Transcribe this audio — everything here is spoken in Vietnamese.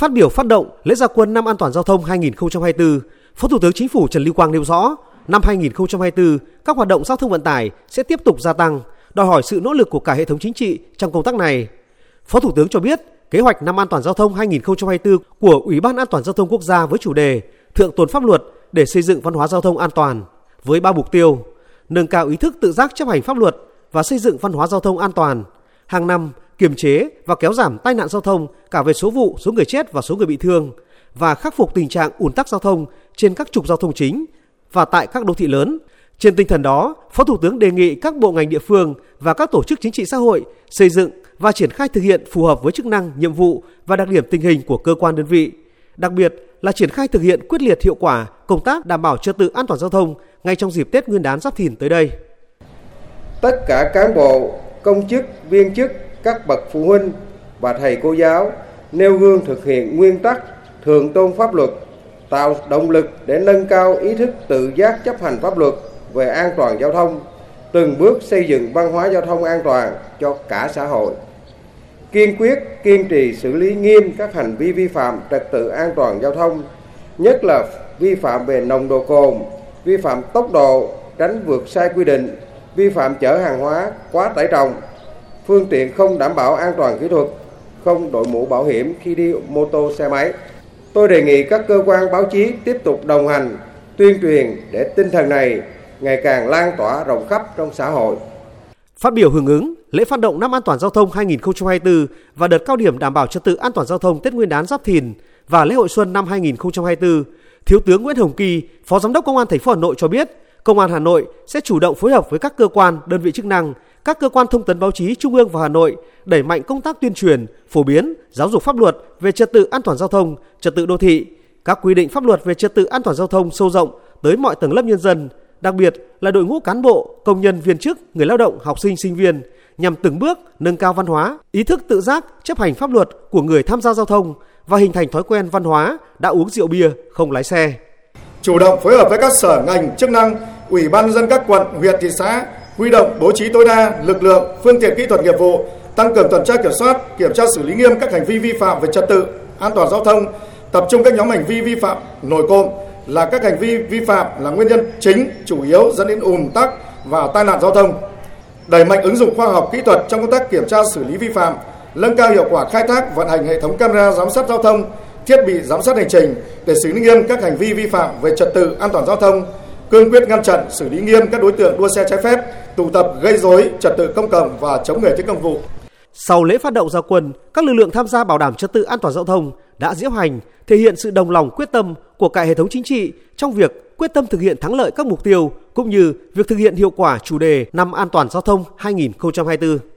Phát biểu phát động lễ ra quân năm an toàn giao thông 2024, Phó Thủ tướng Chính phủ Trần Lưu Quang nêu rõ, năm 2024, các hoạt động giao thông vận tải sẽ tiếp tục gia tăng, đòi hỏi sự nỗ lực của cả hệ thống chính trị trong công tác này. Phó Thủ tướng cho biết, kế hoạch năm an toàn giao thông 2024 của Ủy ban An toàn giao thông Quốc gia với chủ đề Thượng tôn pháp luật để xây dựng văn hóa giao thông an toàn với 3 mục tiêu: nâng cao ý thức tự giác chấp hành pháp luật và xây dựng văn hóa giao thông an toàn, hàng năm kiềm chế và kéo giảm tai nạn giao thông cả về số vụ, số người chết và số người bị thương, và khắc phục tình trạng ùn tắc giao thông trên các trục giao thông chính và tại các đô thị lớn. Trên tinh thần đó, Phó Thủ tướng đề nghị các bộ ngành địa phương và các tổ chức chính trị xã hội xây dựng và triển khai thực hiện phù hợp với chức năng, nhiệm vụ và đặc điểm tình hình của cơ quan đơn vị, đặc biệt là triển khai thực hiện quyết liệt hiệu quả công tác đảm bảo trật tự an toàn giao thông ngay trong dịp Tết Nguyên đán Giáp Thìn tới đây. Tất cả cán bộ, công chức, viên chức, các bậc phụ huynh và thầy cô giáo nêu gương thực hiện nguyên tắc thượng tôn pháp luật, tạo động lực để nâng cao ý thức tự giác chấp hành pháp luật về an toàn giao thông, từng bước xây dựng văn hóa giao thông an toàn cho cả xã hội. Kiên quyết, kiên trì xử lý nghiêm các hành vi vi phạm trật tự an toàn giao thông, nhất là vi phạm về nồng độ cồn, vi phạm tốc độ, tránh vượt sai quy định, vi phạm chở hàng hóa quá tải trọng, phương tiện không đảm bảo an toàn kỹ thuật, không đội mũ bảo hiểm khi đi mô tô xe máy. Tôi đề nghị các cơ quan báo chí tiếp tục đồng hành, tuyên truyền để tinh thần này ngày càng lan tỏa rộng khắp trong xã hội. Phát biểu hưởng ứng lễ phát động năm an toàn giao thông 2024 và đợt cao điểm đảm bảo trật tự an toàn giao thông Tết Nguyên đán Giáp Thìn và lễ hội xuân năm 2024, Thiếu tướng Nguyễn Hồng Kỳ, Phó Giám đốc Công an thành phố Hà Nội cho biết, Công an Hà Nội sẽ chủ động phối hợp với các cơ quan, đơn vị chức năng, các cơ quan thông tấn báo chí trung ương và Hà Nội đẩy mạnh công tác tuyên truyền, phổ biến, giáo dục pháp luật về trật tự an toàn giao thông, trật tự đô thị, các quy định pháp luật về trật tự an toàn giao thông sâu rộng tới mọi tầng lớp nhân dân, đặc biệt là đội ngũ cán bộ, công nhân viên chức, người lao động, học sinh, sinh viên, nhằm từng bước nâng cao văn hóa, ý thức tự giác chấp hành pháp luật của người tham gia giao thông và hình thành thói quen văn hóa đã uống rượu bia không lái xe. Chủ động phối hợp với các sở ngành chức năng, Ủy ban nhân dân các quận, huyện, thị xã huy động bố trí tối đa lực lượng, phương tiện kỹ thuật nghiệp vụ, tăng cường tuần tra kiểm soát, kiểm tra xử lý nghiêm các hành vi vi phạm về trật tự an toàn giao thông, tập trung các nhóm hành vi vi phạm nổi cộm là các hành vi vi phạm là nguyên nhân chính chủ yếu dẫn đến ùn tắc và tai nạn giao thông. Đẩy mạnh ứng dụng khoa học kỹ thuật trong công tác kiểm tra xử lý vi phạm, nâng cao hiệu quả khai thác vận hành hệ thống camera giám sát giao thông, thiết bị giám sát hành trình để xử lý nghiêm các hành vi vi phạm về trật tự an toàn giao thông, cương quyết ngăn chặn xử lý nghiêm các đối tượng đua xe trái phép, tụ tập gây rối trật tự công cộng và chống người thi hành công vụ. Sau lễ phát động ra quân, các lực lượng tham gia bảo đảm trật tự an toàn giao thông đã diễu hành, thể hiện sự đồng lòng quyết tâm của cả hệ thống chính trị trong việc quyết tâm thực hiện thắng lợi các mục tiêu cũng như việc thực hiện hiệu quả chủ đề năm an toàn giao thông 2024.